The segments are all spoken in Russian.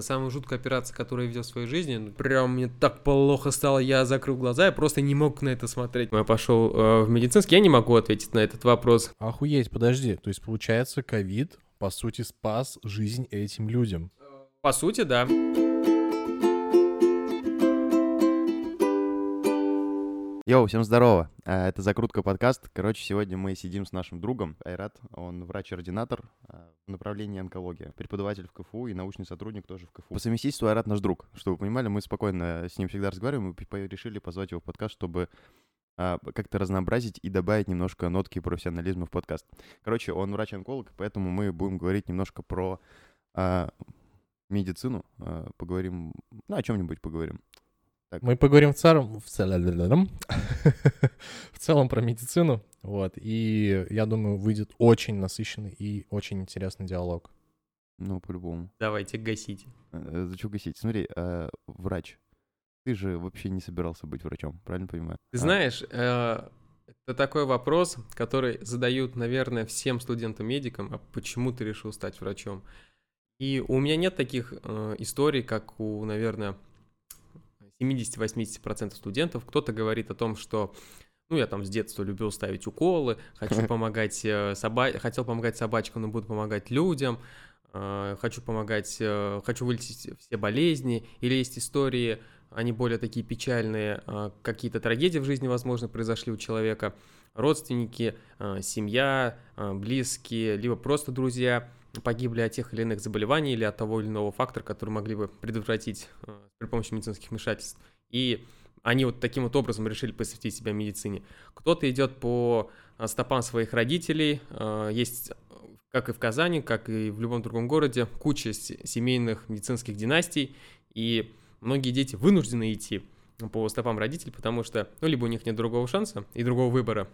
Это самая жуткая операция, которую я видел в своей жизни. Прям мне так плохо стало, я закрыл глаза, я просто не мог на это смотреть. Я пошел в медицинский, я не могу ответить на этот вопрос. Охуеть, подожди, то есть получается ковид, по сути, спас жизнь этим людям? По сути, да. Йоу, всем здорово, это «Закрутка» подкаст. Короче, сегодня мы сидим с нашим другом Айрат, он врач-ординатор в направлении онкология, преподаватель в КФУ и научный сотрудник тоже в КФУ. По совместительству Айрат наш друг, чтобы вы понимали, мы спокойно с ним всегда разговариваем, мы решили позвать его в подкаст, чтобы как-то разнообразить и добавить немножко нотки профессионализма в подкаст. Короче, он врач-онколог, поэтому мы будем говорить немножко про медицину, поговорим, о чем-нибудь поговорим. Так. Мы поговорим в целом про медицину, вот, и, я думаю, выйдет очень насыщенный и очень интересный диалог. Ну, по-любому. Давайте гасить. Зачем гасить? Смотри, врач, ты же вообще не собирался быть врачом, правильно понимаю? Ты знаешь, это такой вопрос, который задают, наверное, всем студентам-медикам, а почему ты решил стать врачом? И у меня нет таких историй, как у, наверное... 70-80% студентов, кто-то говорит о том, что, я там с детства любил ставить уколы, хотел помогать собачкам, но буду помогать людям, хочу вылечить все болезни, или есть истории, они более такие печальные, какие-то трагедии в жизни, возможно, произошли у человека, родственники, семья, близкие, либо просто друзья погибли от тех или иных заболеваний или от того или иного фактора, который могли бы предотвратить при помощи медицинских вмешательств. И они вот таким вот образом решили посвятить себя медицине. Кто-то идет по стопам своих родителей. Есть, как и в Казани, как и в любом другом городе, куча семейных медицинских династий, и многие дети вынуждены идти по стопам родителей, потому что, либо у них нет другого шанса и другого выбора,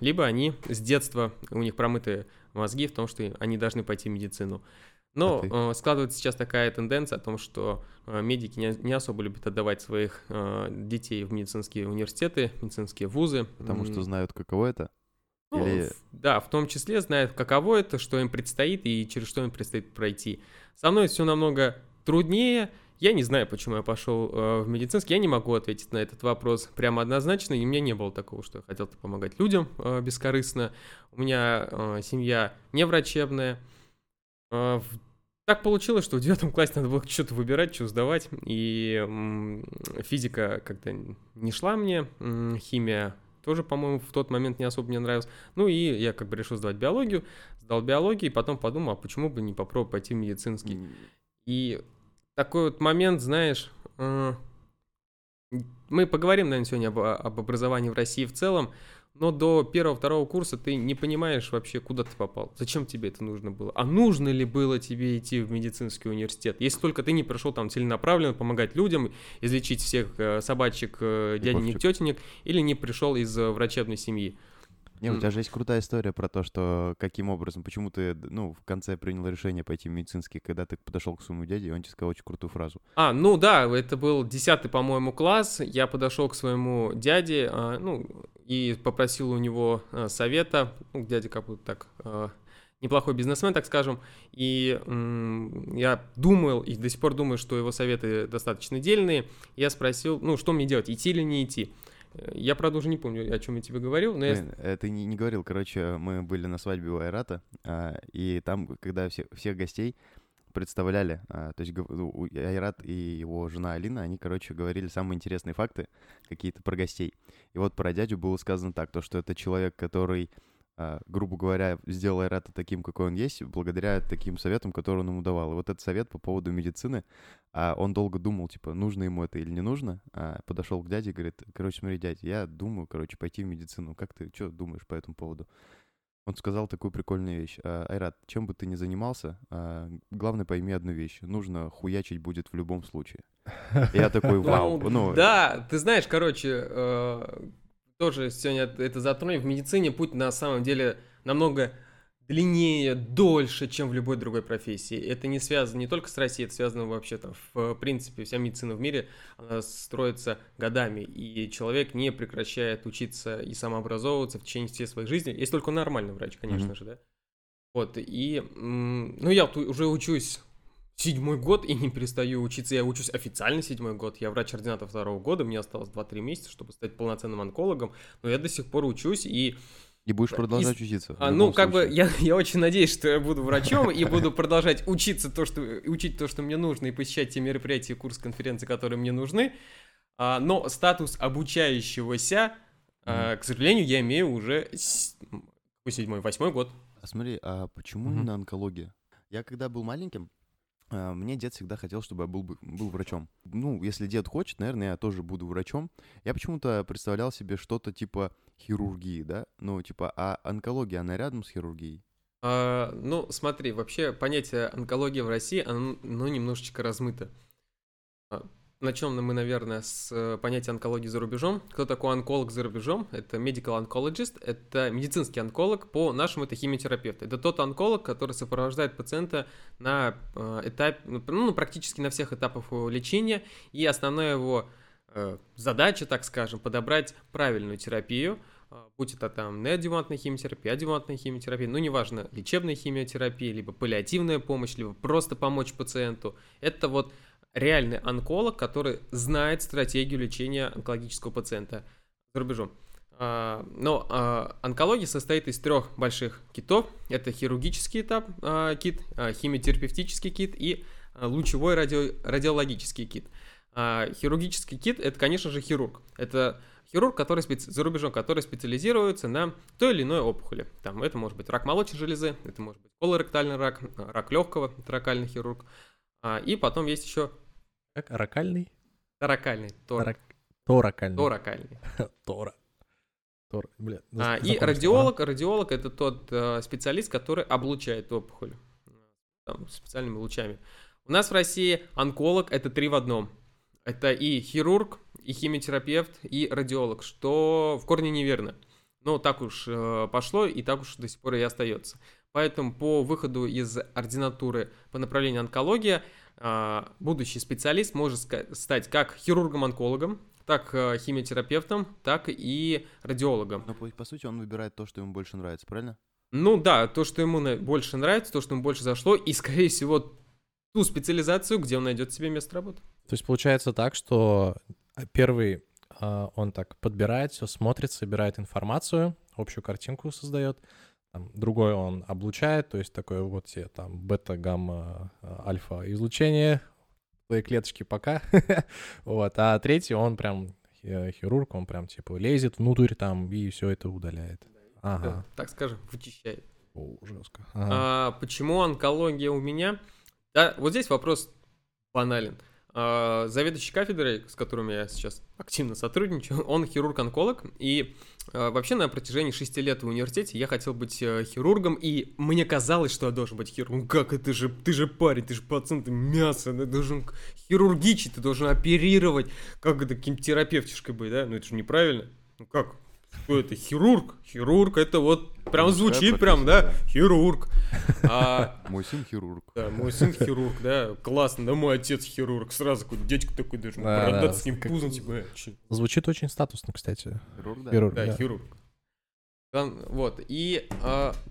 либо они с детства, у них промыты мозги в том, что они должны пойти в медицину. Но складывается сейчас такая тенденция о том, что медики не особо любят отдавать своих детей в медицинские университеты, медицинские вузы. Потому что знают, каково это? Да, в том числе знают, каково это, что им предстоит и через что им предстоит пройти. Со мной все намного труднее. Я не знаю, почему я пошел в медицинский, я не могу ответить на этот вопрос прямо однозначно, и у меня не было такого, что я хотел помогать людям бескорыстно, у меня семья не врачебная, так получилось, что в 9 классе надо было что-то выбирать, что сдавать, и физика как-то не шла мне, химия тоже, по-моему, в тот момент не особо мне нравилась, и я решил сдавать биологию, сдал биологию, и потом подумал, а почему бы не попробовать пойти в медицинский, и... Такой вот момент, знаешь, мы поговорим, наверное, сегодня об образовании в России в целом, но до первого-второго курса ты не понимаешь вообще, куда ты попал, зачем тебе это нужно было, а нужно ли было тебе идти в медицинский университет, если только ты не пришел там целенаправленно помогать людям, излечить всех собачек, дяденек, тетенек, или не пришел из врачебной семьи. У тебя же есть крутая история про то, что каким образом, почему ты, в конце принял решение пойти в медицинский, когда ты подошел к своему дяде, и он тебе сказал очень крутую фразу. Это был 10-й, по-моему, класс, я подошел к своему дяде, и попросил у него совета, дядя как будто так... неплохой бизнесмен, так скажем, и я думал, и до сих пор думаю, что его советы достаточно дельные, я спросил, что мне делать, идти или не идти. Я, правда, уже не помню, о чем я тебе говорил, но ты не говорил, мы были на свадьбе у Айрата, и там, когда всех гостей представляли, то есть Айрат и его жена Алина, они, говорили самые интересные факты какие-то про гостей. И вот про дядю было сказано так, то, что это человек, который, грубо говоря, сделал Айрата таким, какой он есть, благодаря таким советам, которые он ему давал. И вот этот совет по поводу медицины, он долго думал, нужно ему это или не нужно, подошел к дяде и говорит, смотри, дядя, я думаю, пойти в медицину. Как ты, что думаешь по этому поводу? Он сказал такую прикольную вещь. Айрат, чем бы ты ни занимался, главное, пойми одну вещь. Нужно хуячить будет в любом случае. Я такой, вау. Да, ты знаешь, тоже сегодня это затронем. В медицине путь, на самом деле, намного... длиннее, дольше, чем в любой другой профессии. Это не связано не только с Россией, это связано вообще в принципе, вся медицина в мире, она строится годами, и человек не прекращает учиться и самообразовываться в течение всей своей жизни, если только нормальный врач, конечно же, да. Вот, и, я уже учусь Седьмой год и не перестаю учиться. Я учусь официально седьмой год. Я врач-ординатор второго года. Мне осталось 2-3 месяца, чтобы стать полноценным онкологом. Но я до сих пор учусь и... И будешь продолжать учиться. Ну, как бы, я очень надеюсь, что я буду врачом и буду продолжать учить то, что мне нужно, и посещать те мероприятия, курсы, конференции, которые мне нужны. Но статус обучающегося, к сожалению, я имею уже 7-8 год. А смотри, а почему именно онкология? Я когда был маленьким, мне дед всегда хотел, чтобы я был врачом. Ну, если дед хочет, наверное, я тоже буду врачом. Я почему-то представлял себе что-то типа хирургии, да? Ну, типа, а онкология, она рядом с хирургией? Ну, смотри, вообще понятие онкологии в России, оно немножечко размыто. Начнем мы, наверное, с понятия онкологии за рубежом. Кто такой онколог за рубежом? Это medical oncologist, это медицинский онколог, по-нашему это химиотерапевт. Это тот онколог, который сопровождает пациента на этапе, ну, практически на всех этапах его лечения, и основная его задача, так скажем, подобрать правильную терапию, будь это там неоадъювантная химиотерапия, адъювантная химиотерапия, ну, неважно, лечебная химиотерапия, либо паллиативная помощь, либо просто помочь пациенту. Это вот реальный онколог, который знает стратегию лечения онкологического пациента за рубежом. Но онкология состоит из 3 больших китов. Это хирургический этап кит, химиотерапевтический кит и лучевой радиологический кит. Хирургический кит – это, конечно же, хирург. Это хирург, который за рубежом, который специализируется на той или иной опухоли. Там это может быть рак молочной железы, это может быть колоректальный рак, рак легкого, торакальный хирург. И потом есть еще... Как? Ракальный? Торакальный. Торакальный. Торакальный. Бля, и радиолог. Радиолог – это тот специалист, который облучает опухоль там, специальными лучами. У нас в России онколог – это 3 в одном. Это и хирург, и химиотерапевт, и радиолог, что в корне неверно. Но так уж пошло, и так уж до сих пор и остается. Поэтому по выходу из ординатуры по направлению онкология будущий специалист может стать как хирургом-онкологом, так химиотерапевтом, так и радиологом. Но по сути он выбирает то, что ему больше нравится, правильно? Ну да, то, что ему больше нравится, то, что ему больше зашло, и, скорее всего, ту специализацию, где он найдет себе место работы. То есть получается так, что первый он так подбирает, все смотрит, собирает информацию, общую картинку создает. Другой он облучает, то есть такое вот все там бета, гамма, альфа излучение, твои клеточки пока, вот, а третий он прям хирург, он прям типа лезет внутрь там и все это удаляет. Ага. Так скажем, вычищает. О, жестко. Ага. Почему онкология у меня? Да, вот здесь вопрос банален. Заведующий кафедрой, с которым я сейчас активно сотрудничаю, он хирург-онколог, и вообще на протяжении 6 лет в университете я хотел быть хирургом, и мне казалось, что я должен быть хирургом. Как это же, ты же парень, ты же пациент, ты мясо, ты должен хирургичить, ты должен оперировать, как это, каким-то терапевтишкой быть, да? Ну это же неправильно, ну как, кто это, хирург? Хирург, это вот прям звучит прям, да, хирург. Мой сын хирург. Да, мой сын хирург, да, классно, да, мой отец хирург. Сразу какой-то дядька такой даже, бородат с ним пузом, типа. Звучит очень статусно, кстати. Хирург, да. Да, хирург. Вот, и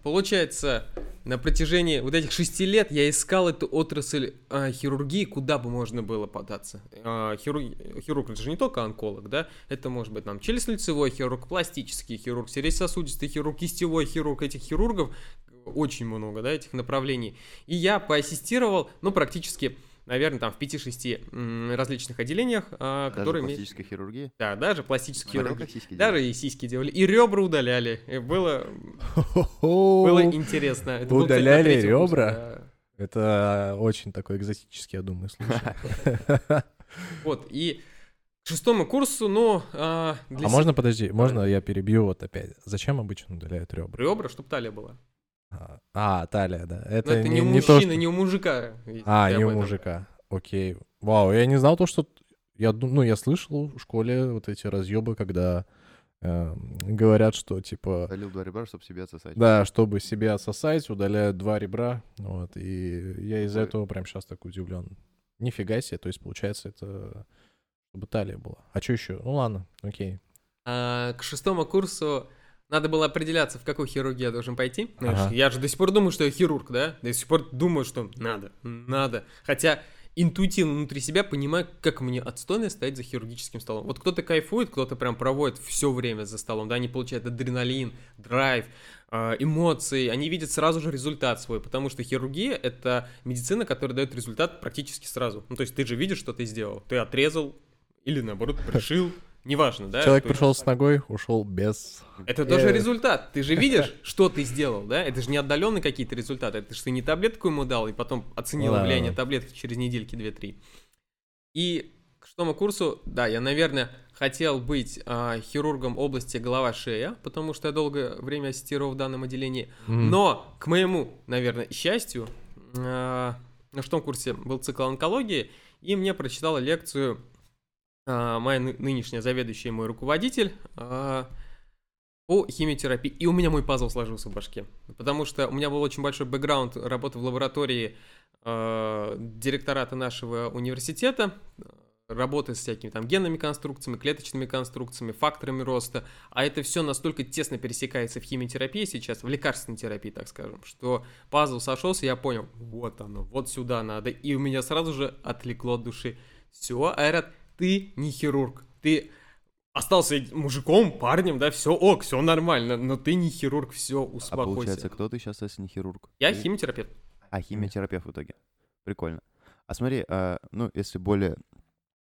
получается, на протяжении вот этих 6 лет я искал эту отрасль хирургии, куда бы можно было податься. Хирург, это же не только онколог, да, это может быть нам челюстно-лицевой хирург, пластический хирург, сердечно-сосудистый хирург, кистевой хирург, этих хирургов очень много, да, этих направлений. И я поассистировал, ну, практически... Наверное, там в 5-6 различных отделениях, даже которые... Даже пластической хирургии? Да, даже пластической хирургии. Даже и сиськи делали. И ребра удаляли. И было интересно. Это удаляли ребра? Да. Это очень такой экзотический, я думаю, случай. Вот, и к 6 курсу, но... А можно, подожди, можно я перебью вот опять? Зачем обычно удаляют ребра? Ребра, чтобы талия была. Талия, да. Это не у мужчины, не у мужика. Не у мужика. Окей. Вау, я не знал то, что... Я слышал в школе вот эти разъебы, когда говорят, что типа... Удалил 2 ребра, чтобы себе отсосать. Да, чтобы себе отсосать, удаляют 2 ребра. Вот, и я из-за этого прям сейчас так удивлен. Нифига себе, то есть получается это... Чтобы талия была. А что еще? Ну ладно, окей. К 6 курсу... Надо было определяться, в какую хирургию я должен пойти. Ага. Я же до сих пор думаю, что я хирург, да? До сих пор думаю, что надо. Хотя интуитивно внутри себя понимаю, как мне отстойно стоять за хирургическим столом. Вот кто-то кайфует, кто-то прям проводит все время за столом, да, они получают адреналин, драйв, эмоции, они видят сразу же результат свой, потому что хирургия — это медицина, которая дает результат практически сразу. Ну, то есть ты же видишь, что ты сделал, ты отрезал или, наоборот, пришил. Неважно, да? Человек пришел с ногой, ушел без... Это тоже результат. Ты же видишь, что ты сделал, да? Это же не отдаленные какие-то результаты. Это же ты не таблетку ему дал, и потом оценил влияние таблетки через недельки 2-3. И к шестому курсу, да, я, наверное, хотел быть хирургом области голова-шея, потому что я долгое время ассистировал в данном отделении. Но, к моему, наверное, счастью, на шестом курсе был цикл онкологии, и мне прочитала лекцию... моя нынешняя заведующая, мой руководитель по химиотерапии. И у меня мой пазл сложился в башке. Потому что у меня был очень большой бэкграунд работы в лаборатории директората нашего университета, работы с всякими там генными конструкциями, клеточными конструкциями, факторами роста. А это все настолько тесно пересекается в химиотерапии сейчас, в лекарственной терапии, так скажем, что пазл сошелся, я понял, вот оно, вот сюда надо. И у меня сразу же отвлекло от души. Все, Айрат, ты не хирург, ты остался мужиком, парнем, да, все ок, все нормально, но ты не хирург, все, успокойся. А получается, кто ты сейчас, если не хирург? Я химиотерапевт. А, химиотерапевт в итоге, прикольно. А смотри, ну, если более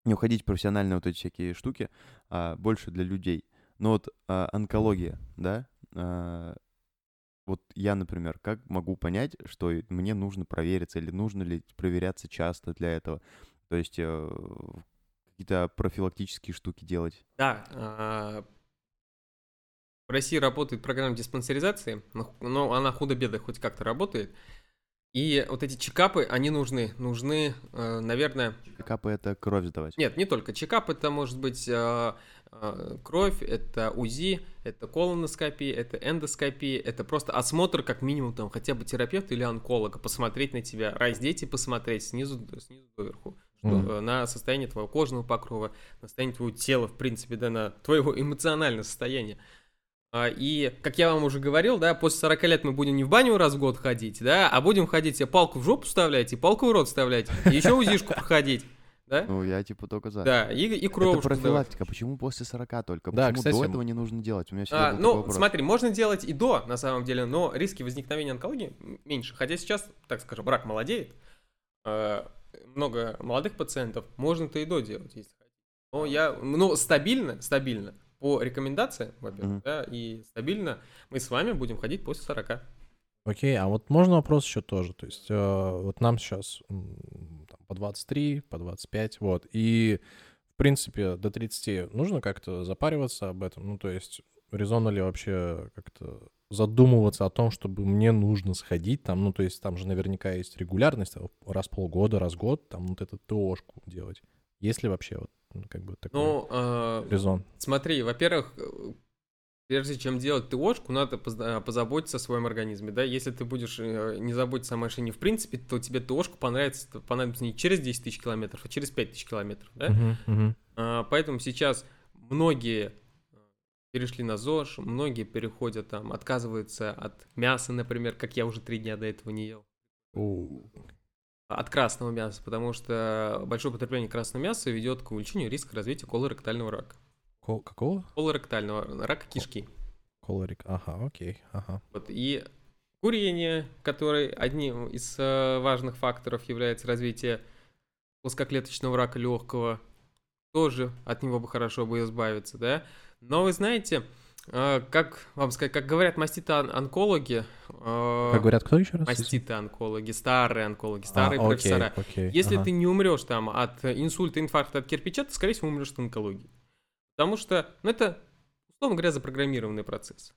не уходить в профессиональные вот эти всякие штуки, больше для людей, но вот онкология, да, вот я, например, как могу понять, что мне нужно провериться или нужно ли проверяться часто для этого, то есть... какие-то профилактические штуки делать. Да. В России работает программа диспансеризации, но она худо-бедно хоть как-то работает. И вот эти чекапы, они нужны. Нужны, наверное... Чекапы — это кровь сдавать? Нет, не только. Чекап — это, может быть, кровь, это УЗИ, это колоноскопия, это эндоскопия, это просто осмотр, как минимум, там, хотя бы терапевта или онколога, посмотреть на тебя, раздеть и посмотреть снизу доверху. На состояние твоего кожного покрова, на состояние твоего тела, в принципе, да, на твоего эмоционального состояния. И, как я вам уже говорил, да, после 40 лет мы будем не в баню раз в год ходить, да, а будем ходить, себе палку в жопу вставлять и палку в рот вставлять, и еще УЗИшку проходить. Да? Ну, я типа только за. Да, и кровушку. Это профилактика. Давай. Почему после 40 только? Да, почему до этого не нужно делать? У меня всегда был такой вопрос. Смотри, можно делать и до, на самом деле, но риски возникновения онкологии меньше. Хотя сейчас, так скажем, рак молодеет, много молодых пациентов, можно-то и до делать, если хотите. Но стабильно, по рекомендации, во-первых, да, и стабильно мы с вами будем ходить после 40. Окей, а вот можно вопрос еще тоже? То есть вот нам сейчас там, по 23, по 25, вот, и в принципе до 30 нужно как-то запариваться об этом, ну то есть резонно ли вообще как-то задумываться о том, чтобы мне нужно сходить там, ну, то есть там же наверняка есть регулярность, раз в полгода, раз в год, там вот эту ТОшку делать. Есть ли вообще вот как бы такой резон? Смотри, во-первых, прежде чем делать ТОшку, надо позаботиться о своем организме, да, если ты будешь не заботиться о машине в принципе, то тебе ТОшку понадобится не через 10 тысяч километров, а через 5 тысяч километров, да, поэтому сейчас многие... перешли на ЗОЖ, многие переходят там, отказываются от мяса, например, как я уже 3 дня до этого не ел. От красного мяса, потому что большое потребление красного мяса ведет к увеличению риска развития колоректального рака. Какого? Колоректального рака кишки. Ага, окей, ага. Вот, и курение, которое одним из важных факторов является развитие плоскоклеточного рака легкого, тоже от него бы хорошо бы избавиться, да? Но вы знаете, как вам сказать, как говорят маститы-онкологи... Как говорят, кто еще раз? Маститы-онкологи, старые онкологи, старые профессора. Окей, если ты не умрешь там от инсульта, инфаркта, от кирпича, ты, скорее всего, умрешь от онкологии. Потому что, ну, это, условно говоря, запрограммированный процесс.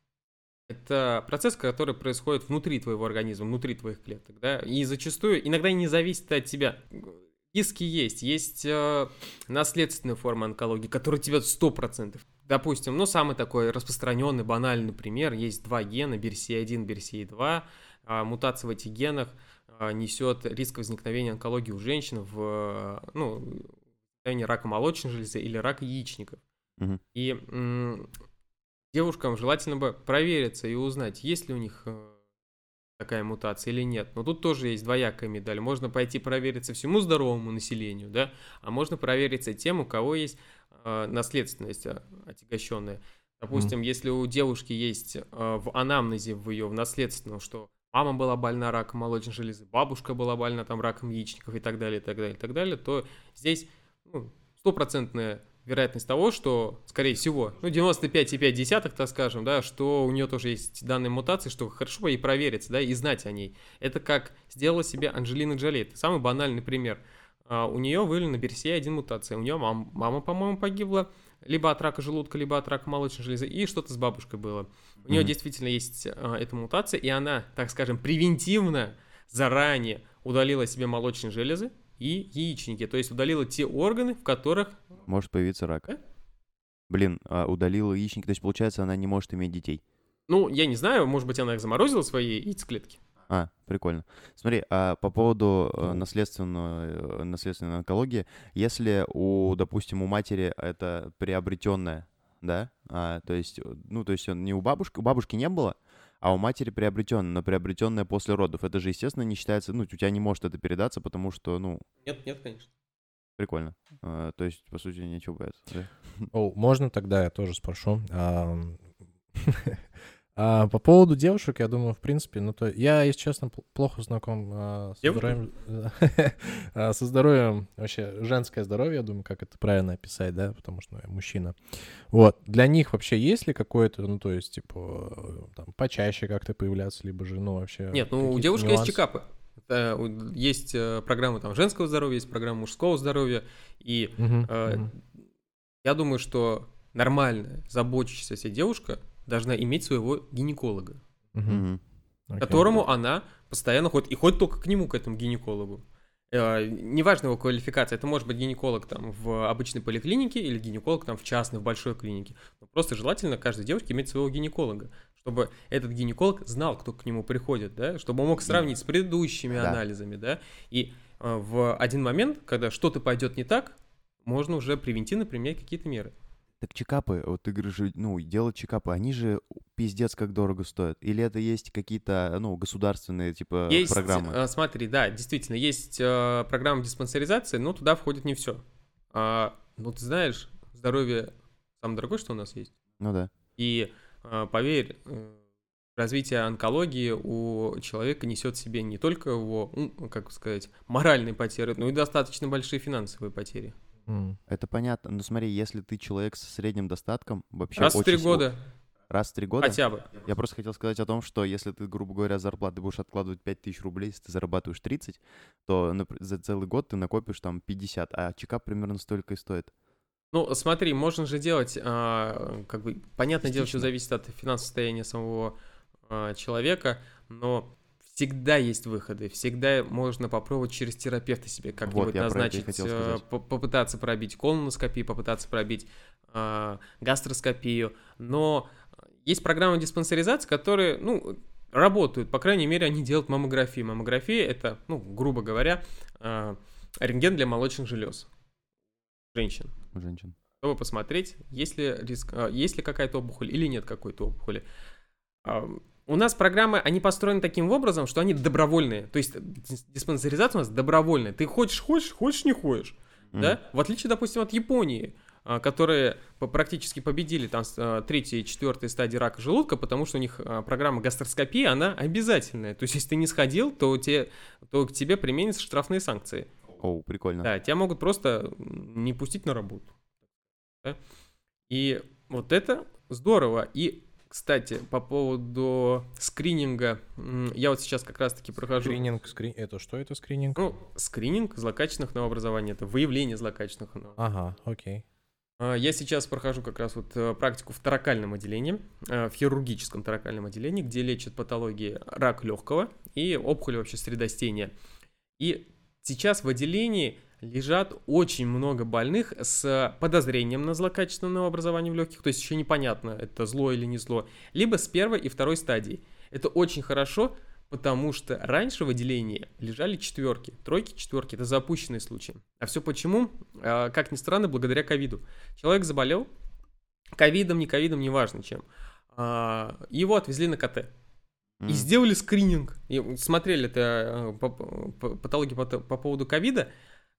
Это процесс, который происходит внутри твоего организма, внутри твоих клеток, да, и зачастую, иногда не зависит от тебя... Риски есть, наследственная форма онкологии, которая у тебя 100%. Допустим, ну, самый такой распространенный, банальный пример, есть 2 гена, BRCA1, BRCA2, мутация в этих генах несет риск возникновения онкологии у женщин в, ну, рака молочной железы или рака яичников. И девушкам желательно бы провериться и узнать, есть ли у них такая мутация или нет. Но тут тоже есть двоякая медаль. Можно пойти провериться всему здоровому населению, да, а можно провериться тем, у кого есть наследственность отягощенная. Допустим, если у девушки есть в анамнезе, в ее в наследственном, что мама была больна раком молочной железы, бабушка была больна там раком яичников и так далее, и так далее, и так далее, то здесь стопроцентная вероятность того, что, скорее всего, 95,5, так скажем, да, что у нее тоже есть данные мутации, что хорошо ей провериться, да, и знать о ней. Это как сделала себе Анджелина Джоли. Это самый банальный пример. У нее выявлена BRCA1 мутация. У нее мама, по-моему, погибла либо от рака желудка, либо от рака молочной железы, и что-то с бабушкой было. У нее действительно есть эта мутация, и она, так скажем, превентивно заранее удалила себе молочные железы и яичники, то есть удалила те органы, в которых... Может появиться рак. А? Удалила яичники, то есть, получается, она не может иметь детей. Я не знаю, может быть, она их заморозила, свои яйцеклетки. Прикольно. Смотри, по поводу наследственной онкологии, если, допустим, у матери это приобретенное, да, то есть не у бабушки не было, а у матери приобретенное, но приобретенное после родов. Это же, естественно, не считается, у тебя не может это передаться, потому что, Нет, конечно. Прикольно. То есть, по сути, ничего бояться. Да? Можно тогда я тоже спрошу? По поводу девушек, я думаю, в принципе, я, если честно, плохо знаком со здоровьем, вообще женское здоровье, я думаю, как это правильно описать, да, потому что я мужчина. Для них вообще есть ли какое-то, почаще как-то появляться, либо же, вообще... Нет, у девушки нюансы? Есть чекапы. Есть программы женского здоровья, есть программы мужского здоровья, и я думаю, что нормальная, заботящаяся девушка должна иметь своего гинеколога, которому она постоянно ходит, и ходит только к нему, к этому гинекологу. Неважно его квалификация, это может быть гинеколог в обычной поликлинике или гинеколог в частной, в большой клинике. Но просто желательно каждой девушке иметь своего гинеколога, чтобы этот гинеколог знал, кто к нему приходит, да, чтобы он мог сравнить с предыдущими анализами, да, и в один момент, когда что-то пойдет не так, можно уже превентивно применять какие-то меры. Так чекапы, ты говоришь, делать чекапы, они же пиздец как дорого стоят. Или это есть какие-то, государственные, программы? Смотри, да, действительно, есть программа диспансеризации, но туда входит не все. Ты знаешь, здоровье самое дорогое, что у нас есть. Да. И поверь, развитие онкологии у человека несет в себе не только его, моральные потери, но и достаточно большие финансовые потери. Это понятно. Смотри, если ты человек со средним достатком, вообще раз в 3 года. Раз в 3 года? Хотя бы. Я просто хотел сказать о том, что если ты, грубо говоря, зарплаты будешь откладывать 5000 рублей, если ты зарабатываешь 30, то за целый год ты накопишь 50, а чекап примерно столько и стоит. Смотри, можно же делать, понятное дело, что зависит от финансового состояния самого человека, но... Всегда есть выходы, всегда можно попробовать через терапевта себе как-нибудь назначить, попытаться пробить колоноскопию, попытаться пробить гастроскопию, но есть программы диспансеризации, которые, работают, по крайней мере, они делают маммографию. Маммография – это, грубо говоря, рентген для молочных желез женщин, чтобы посмотреть, есть ли какая-то опухоль или нет какой-то опухоли. У нас программы, они построены таким образом, что они добровольные. То есть диспансеризация у нас добровольная. Ты хочешь, не хочешь. Да? В отличие, допустим, от Японии, которые практически победили 3-й и 4-й стадии рака желудка, потому что у них программа гастроскопии, она обязательная. То есть если ты не сходил, то к тебе применятся штрафные санкции. Прикольно. Да, тебя могут просто не пустить на работу. Да? И вот это здорово. И... Кстати, по поводу скрининга, я сейчас как раз-таки прохожу... Что это скрининг? Скрининг злокачественных новообразований, это выявление злокачественных новообразований. Окей. Я сейчас прохожу как раз практику в торакальном отделении, в хирургическом торакальном отделении, где лечат патологии рак легкого и опухоли вообще средостения. И сейчас в отделении лежат очень много больных с подозрением на злокачественное новообразование в легких, то есть еще непонятно, это зло или не зло, либо с 1-й и 2-й стадии. Это очень хорошо, потому что раньше в отделении лежали 4-ки, 3-ки, 4-ки, это запущенные случаи. А все почему? Как ни странно, благодаря ковиду. Человек заболел, ковидом, не ковидом, неважно чем. Его отвезли на КТ. И сделали скрининг. И смотрели это патологию по поводу ковида.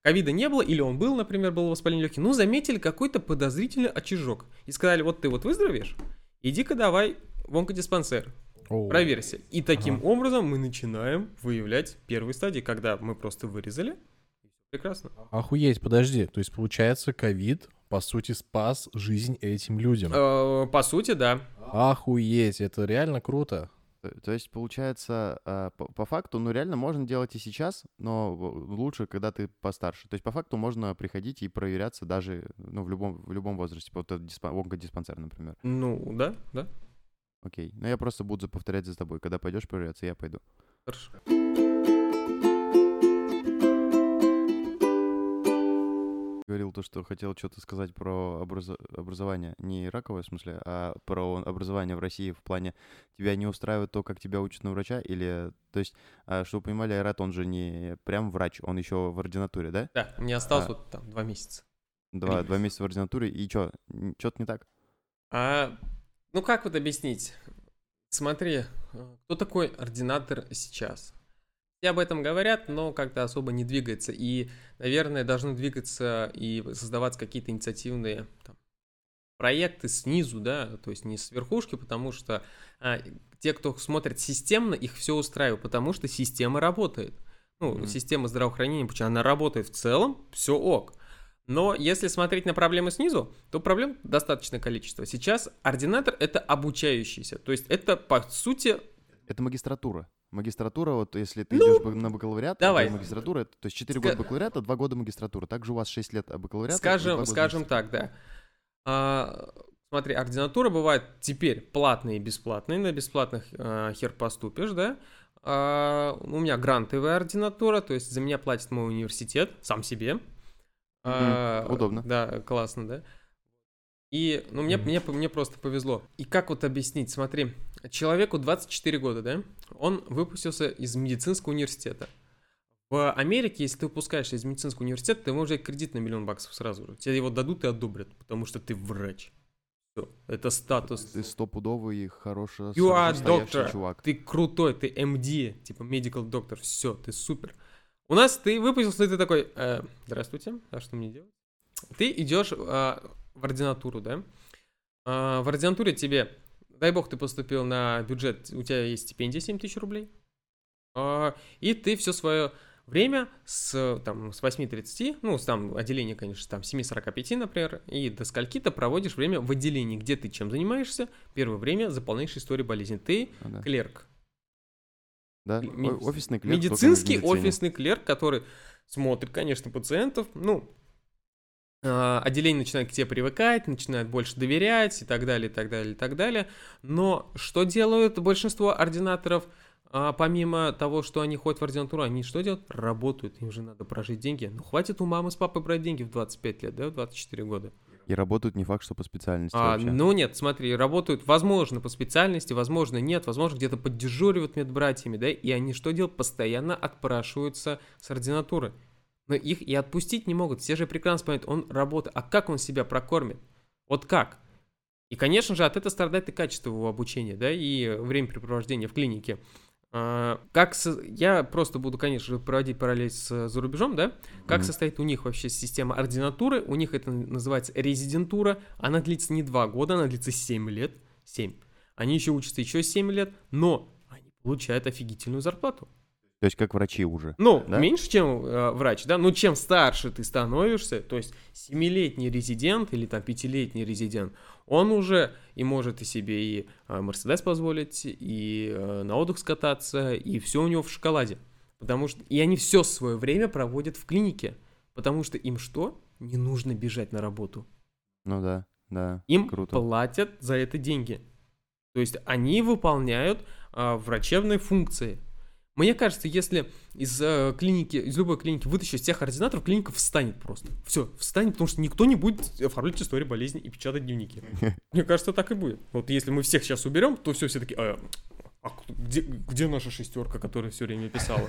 Ковида не было, или он был, например, было воспаление легких. Ну, заметили какой-то подозрительный очажок. И сказали, вот ты вот выздоровеешь, иди-ка давай в онкодиспансер. Проверься. И таким образом мы начинаем выявлять первые стадии, когда мы просто вырезали. Прекрасно. Охуеть, подожди. То есть, получается, ковид, по сути, спас жизнь этим людям. По сути, да. Охуеть, это реально круто. То есть, получается, по факту, ну, реально можно делать и сейчас, но лучше, когда ты постарше. То есть, по факту, можно приходить и проверяться даже, ну, в любом возрасте. Вот онкодиспансер, например. Ну, да, да. Окей. Ну, я просто буду повторять за тобой. Когда пойдешь проверяться, я пойду. Хорошо. Говорил то, что хотел что-то сказать про образование, не раковое в смысле, а про образование в России в плане тебя не устраивает то, как тебя учат на врача, или, то есть, чтобы вы понимали, Айрат, он же не прям врач, он еще в ординатуре, да? Да, мне осталось вот там 2 месяца. Два месяца в ординатуре, и что-то не так? Ну как вот объяснить? Смотри, кто такой ординатор сейчас? Об этом говорят, но как-то особо не двигается. И, наверное, должны двигаться и создаваться какие-то инициативные там, проекты снизу, да, то есть не с верхушки, потому что те, кто смотрит системно, их все устраивает, потому что система работает. Ну, система здравоохранения, почему она работает в целом, все ок. Но если смотреть на проблемы снизу, то проблем достаточное количество. Сейчас ординатор — это обучающийся, то есть это, по сути... Это магистратура. Магистратура, вот если ты идешь на бакалавриат, давай. Это магистратура, то есть 4 года бакалавриата, 2 года магистратура. Также у вас 6 лет бакалавриата. Скажем так, да. Смотри, ординатура бывает теперь платные и бесплатные. На бесплатных хер поступишь, да. У меня грантовая ординатура, то есть за меня платит мой университет, сам себе. Удобно. Да, классно, да. И мне просто повезло. И как вот объяснить? Смотри, человеку 24 года, да? Он выпустился из медицинского университета. В Америке, если ты выпускаешься из медицинского университета, ты можешь взять кредит на $1 000 000 сразу же. Тебе его дадут и одобрят, потому что ты врач. Все, это статус. Ты стопудовый, хороший, самостоятельный чувак. Ты крутой, ты MD, типа medical doctor. Все, ты супер. У нас ты выпустился, и ты такой, здравствуйте, а что мне делать? Ты идешь... в ординатуру, да? В ординатуре тебе, дай бог, ты поступил на бюджет, у тебя есть стипендия 7000 рублей, и ты все свое время с 8:30, ну, там отделение, конечно, там 7:45, например, и до скольки-то проводишь время в отделении, где ты чем занимаешься, первое время заполняешь историю болезни. Ты клерк. Да, офисный клерк. Медицинский офисный клерк, который смотрит, конечно, пациентов, ну, отделение начинает к тебе привыкать, начинает больше доверять и так далее, и так далее, и так далее. Но что делают большинство ординаторов, помимо того, что они ходят в ординатуру, они что делают? Работают, им же надо прожить деньги. Ну, хватит у мамы с папой брать деньги в 25 лет, да, в 24 года. И работают не факт, что по специальности вообще. Ну нет, смотри, работают, возможно, по специальности, возможно, нет, возможно, где-то поддежуривают медбратьями, да, и они что делают? Постоянно отпрашиваются с ординатуры. Но их и отпустить не могут. Все же прекрасно понимают, он работает. А как он себя прокормит? Вот как? И, конечно же, от этого страдает и качество его обучения, да, и времяпрепровождения в клинике. Я просто буду, конечно же, проводить параллель за рубежом, да. Как состоит у них вообще система ординатуры? У них это называется резидентура. Она длится не 2 года, она длится 7 лет. 7. Они еще учатся еще 7 лет, но они получают офигительную зарплату. То есть, как врачи уже. Ну, да? Меньше, чем врач, да. Но чем старше ты становишься, то есть 7-летний резидент или там 5-летний резидент, он уже и может и себе и Мерседес позволить, и на отдых скататься, и все у него в шоколаде. Потому что. И они все свое время проводят в клинике. Потому что им что? Не нужно бежать на работу. Ну да. Им круто. Платят за это деньги. То есть они выполняют врачебные функции. Мне кажется, если из любой клиники вытащить всех ординаторов, клиника встанет просто. Все, встанет, потому что никто не будет оформлять историю болезни и печатать дневники. Мне кажется, так и будет. Вот если мы всех сейчас уберем, то все такие, где наша шестерка, которая все время писала?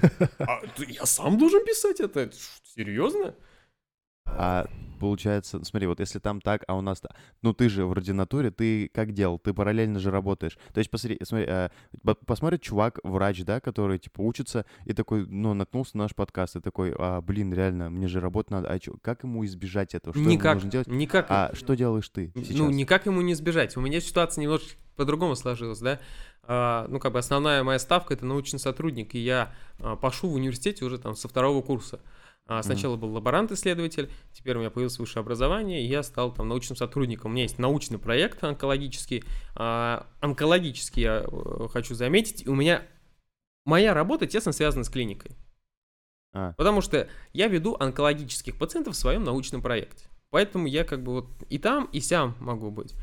Я сам должен писать это? Серьезно? получается, смотри, вот если там так, а у нас... Ну, ты же в ординатуре, ты как делал? Ты параллельно же работаешь. То есть, посмотрит чувак, врач, да, который, типа, учится, и такой, ну, наткнулся на наш подкаст, и такой, блин, реально, мне же работать надо. А как ему избежать этого? Что никак, ему нужно делать? Никак. А что делаешь ты сейчас? Ну, никак ему не избежать. У меня ситуация немножко по-другому сложилась, да. Ну, как бы основная моя ставка — это научный сотрудник, и я пошу в университете уже там со второго курса. Сначала был лаборант-исследователь, теперь у меня появилось высшее образование, и я стал там научным сотрудником. У меня есть научный проект онкологический. Онкологический, я хочу заметить, у меня моя работа тесно связана с клиникой. Потому что я веду онкологических пациентов в своем научном проекте. Поэтому я как бы вот и там, и сям могу быть.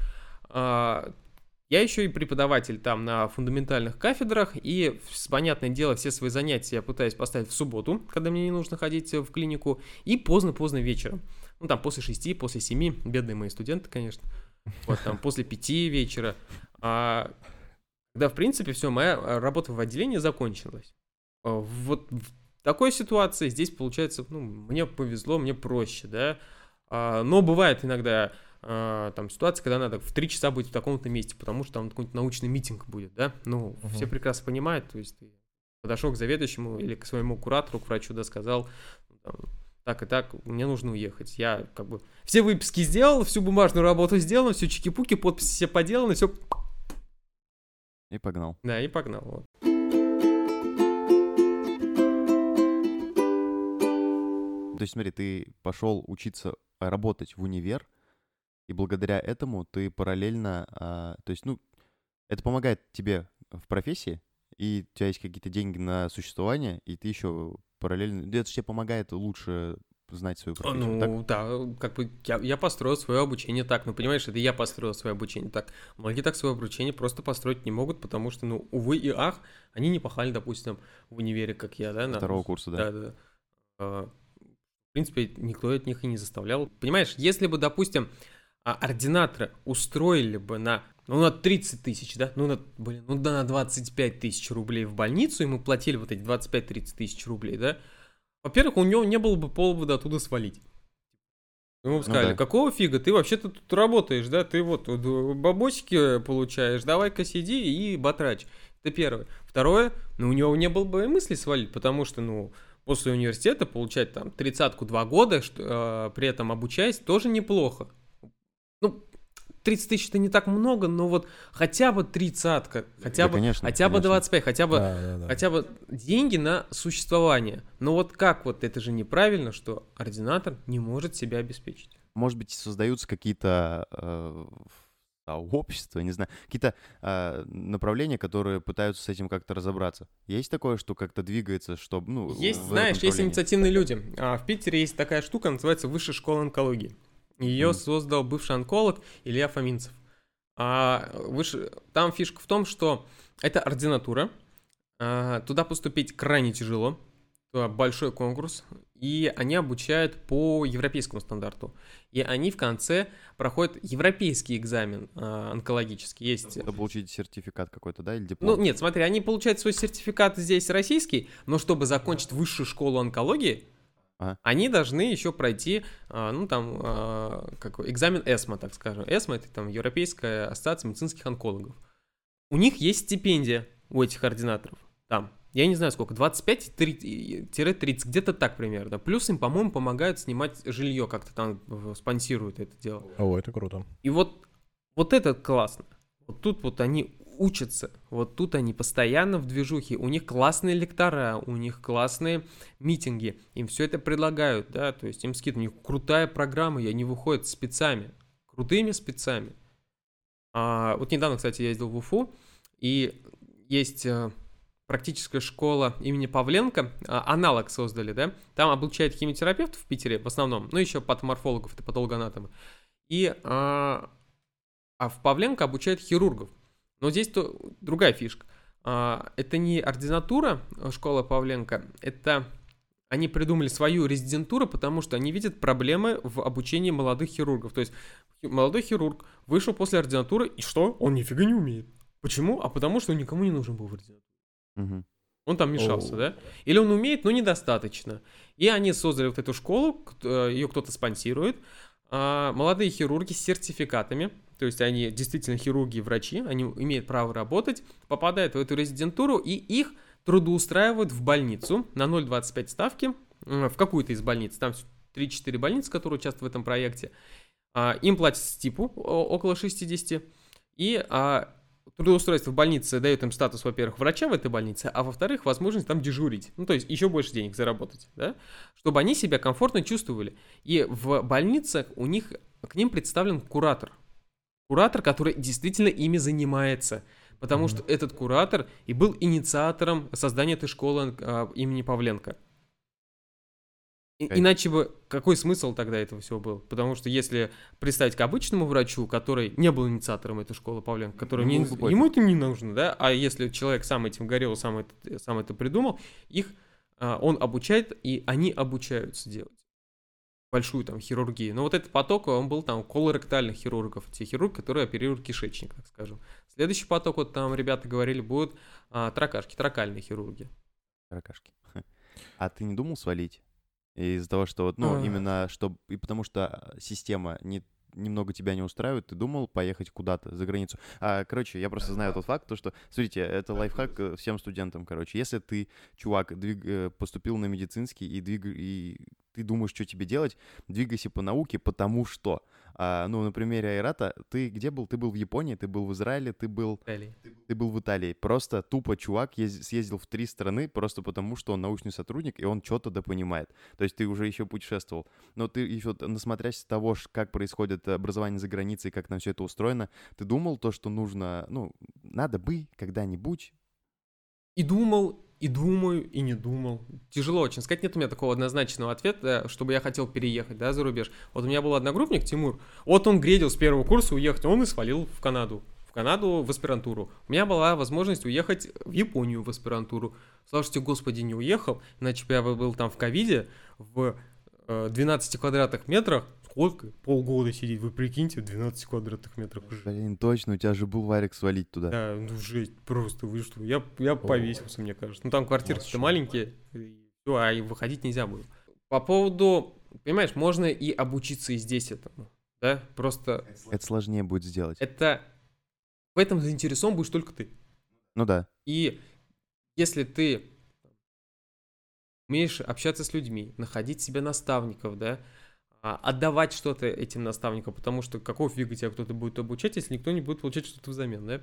Я еще и преподаватель там на фундаментальных кафедрах, и, понятное дело, все свои занятия я пытаюсь поставить в субботу, когда мне не нужно ходить в клинику, и поздно-поздно вечером. Ну, там, после 6, после 7, бедные мои студенты, конечно, вот там, после 5 вечера. Когда, в принципе, все, моя работа в отделении закончилась. Вот в такой ситуации здесь, получается, ну, мне повезло, мне проще, да. Но бывает иногда... там ситуация, когда надо в 3 часа быть в таком-то месте, потому что там какой-нибудь научный митинг будет, да, ну, все прекрасно понимают, то есть ты подошел к заведующему или к своему куратору, к врачу, да, сказал, так и так, мне нужно уехать, я как бы все выписки сделал, всю бумажную работу сделал, все чики-пуки, подписи все поделаны, все... И погнал. Да, и погнал, вот. То есть, смотри, ты пошел учиться работать в универ, и благодаря этому ты параллельно, то есть, ну, это помогает тебе в профессии, и у тебя есть какие-то деньги на существование, и ты еще параллельно, это же тебе помогает лучше знать свою профессию. Ну, так? Да, как бы я построил свое обучение так, ну, понимаешь, это я построил свое обучение так. Многие так свое обучение просто построить не могут, потому что, ну, увы и ах, они не пахали, допустим, в универе, как я, да? Второго курса, да. Да. В принципе, никто от них и не заставлял. Понимаешь, если бы, допустим... А ординатора устроили бы на 30 тысяч, да? На 25 тысяч рублей в больницу, ему платили вот эти 25-30 тысяч рублей, да? Во-первых, у него не было бы повода оттуда свалить. Ему бы сказали, какого фига, ты вообще-то тут работаешь, да? Ты вот бабосики получаешь, давай-ка сиди и батрач. Это первое. Второе, у него не было бы и мысли свалить, потому что, после университета получать там 30-ку 2 года, при этом обучаясь, тоже неплохо. 30 тысяч это не так много, но вот хотя бы 30-ка, хотя бы 25, хотя бы деньги на существование. Но вот как вот, это же неправильно, что ординатор не может себя обеспечить. Может быть, создаются какие-то сообщества, не знаю, какие-то направления, которые пытаются с этим как-то разобраться. Есть такое, что как-то двигается, чтобы... Есть, знаешь, есть инициативные люди. В Питере есть такая штука, называется «Высшая школа онкологии». Ее создал бывший онколог Илья Фоминцев. Там фишка в том, что это ординатура. Туда поступить крайне тяжело. Туда большой конкурс. И они обучают по европейскому стандарту. И они в конце проходят европейский экзамен онкологический. Есть... Получить сертификат какой-то, да, или диплом? Нет, смотри, они получают свой сертификат здесь российский, но чтобы закончить высшую школу онкологии, они должны еще пройти, экзамен ESMO, так скажем. ESMO — это там Европейская ассоциация медицинских онкологов. У них есть стипендия, у этих ординаторов, там, я не знаю сколько, 25-30, где-то так примерно. Плюс им, по-моему, помогают снимать жилье, как-то там спонсируют это дело. О, это круто. И вот это классно. Вот тут вот они... учатся, вот тут они постоянно в движухе, у них классные лектора, у них классные митинги, им все это предлагают, да, то есть им скидывают, у них крутая программа, и они выходят спецами, крутыми спецами. Вот недавно, кстати, я ездил в Уфу, и есть практическая школа имени Павленко, аналог создали, да, там обучают химиотерапевтов в Питере в основном, еще патоморфологов, это патологоанатомы, и в Павленко обучают хирургов. Но здесь другая фишка. Это не ординатура школы Павленко, это они придумали свою резидентуру, потому что они видят проблемы в обучении молодых хирургов. То есть молодой хирург вышел после ординатуры, и что? Он нифига не умеет. Почему? А потому что он никому не нужен был в ординатуре. Угу. Он там мешался, да? Или он умеет, но недостаточно. И они создали вот эту школу, ее кто-то спонсирует. Молодые хирурги с сертификатами, то есть они действительно хирурги и врачи, они имеют право работать, попадают в эту резидентуру, и их трудоустраивают в больницу на 0,25 ставки, в какую-то из больниц, там 3-4 больницы, которые участвуют в этом проекте. Им платят стипу около 60, и трудоустройство в больнице дает им статус, во-первых, врача в этой больнице, а во-вторых, возможность там дежурить, ну, то есть еще больше денег заработать, да, чтобы они себя комфортно чувствовали. И в больницах у них, к ним представлен куратор, который действительно ими занимается, потому что этот куратор и был инициатором создания этой школы имени Павленко. Иначе бы какой смысл тогда этого всего был? Потому что если представить к обычному врачу, который не был инициатором этой школы Павленко, который ему это не нужно, да? А если человек сам этим горел, сам это придумал, он обучает, и они обучаются делать большую там хирургию. Но вот этот поток, он был там колоректальных хирургов, те хирурги, которые оперируют кишечник, так скажем. Следующий поток, вот там ребята говорили, будут тракальные хирурги. А ты не думал свалить? Из-за того, что, именно, что, и потому что система немного тебя не устраивает, ты думал поехать куда-то за границу. Я просто знаю тот факт, то, что, смотрите, это лайфхак всем студентам, Если ты, чувак, поступил на медицинский и ты думаешь, что тебе делать, двигайся по науке, потому что, на примере Айрата, ты где был? Ты был в Японии, ты был в Израиле, ты был в Италии. Просто тупо чувак съездил в 3 страны просто потому, что он научный сотрудник, и он что-то допонимает. То есть ты уже еще путешествовал. Но ты еще, насмотрясь того, как происходит образование за границей, как там все это устроено, ты думал то, что нужно, надо бы когда-нибудь. И думаю, и не думал. Тяжело очень сказать. Нет у меня такого однозначного ответа, чтобы я хотел переехать, да, за рубеж. Вот у меня был одногруппник, Тимур. Вот он грезил с первого курса уехать, он и свалил в Канаду. В Канаду в аспирантуру. У меня была возможность уехать в Японию в аспирантуру. Слушайте, господи, не уехал, иначе бы я был там в ковиде, в 12 квадратных метрах. Сколько? Полгода сидеть, вы прикиньте, в 12 квадратных метрах уже. Блин, точно, у тебя же был варик свалить туда. Да, жесть, просто вы что, я повесился, мне кажется. Там квартиры-то маленькие, и выходить нельзя было. По поводу, понимаешь, можно и обучиться и здесь этому, да, просто... Это сложнее будет сделать. Это, в этом заинтересован будешь только ты. Ну да. И если ты умеешь общаться с людьми, находить себе наставников, да, отдавать что-то этим наставникам, потому что какого фига тебя кто-то будет обучать, если никто не будет получать что-то взамен, да,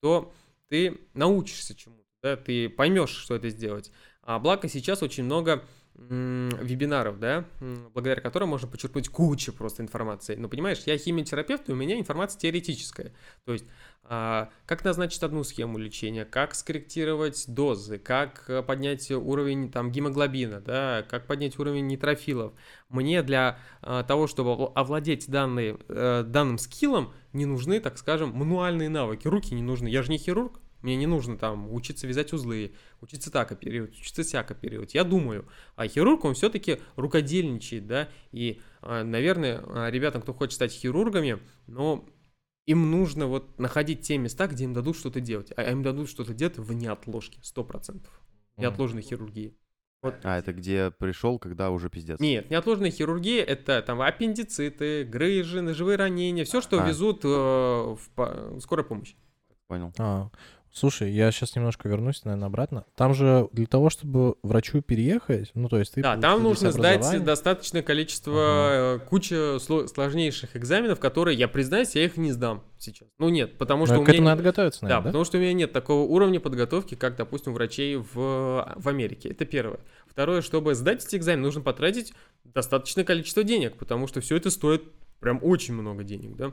то ты научишься чему-то, да, ты поймешь, что это сделать. Благо сейчас очень много вебинаров, да, благодаря которым можно почерпнуть кучу просто информации. Но понимаешь, я химиотерапевт, и у меня информация теоретическая. То есть, как назначить одну схему лечения, как скорректировать дозы, как поднять уровень там гемоглобина, да, как поднять уровень нейтрофилов. Мне для того, чтобы овладеть данным скиллом, не нужны, так скажем, мануальные навыки. Руки не нужны. Я же не хирург. Мне не нужно там учиться вязать узлы, учиться так оперировать, учиться сяк оперировать. Я думаю, а хирург, он все-таки рукодельничает, да, и, наверное, ребятам, кто хочет стать хирургами, но им нужно вот находить те места, где им дадут что-то делать, а им дадут что-то делать вне отложки, 100%, неотложной хирургии. Вот. Это где пришел, когда уже пиздец? Нет, неотложная хирургия — это там аппендициты, грыжи, ножевые ранения, все, что везут в скорой помощи. Понял. Слушай, я сейчас немножко вернусь, наверное, обратно. Там же для того, чтобы врачу переехать, то есть ты... Да, там нужно сдать достаточное количество, куча сложнейших экзаменов, которые, я признаюсь, я их не сдам сейчас. Потому что у меня... К этому надо готовиться, наверное, да? Потому что у меня нет такого уровня подготовки, как, допустим, у врачей в Америке. Это первое. Второе, чтобы сдать эти экзамены, нужно потратить достаточное количество денег, потому что все это стоит прям очень много денег, да?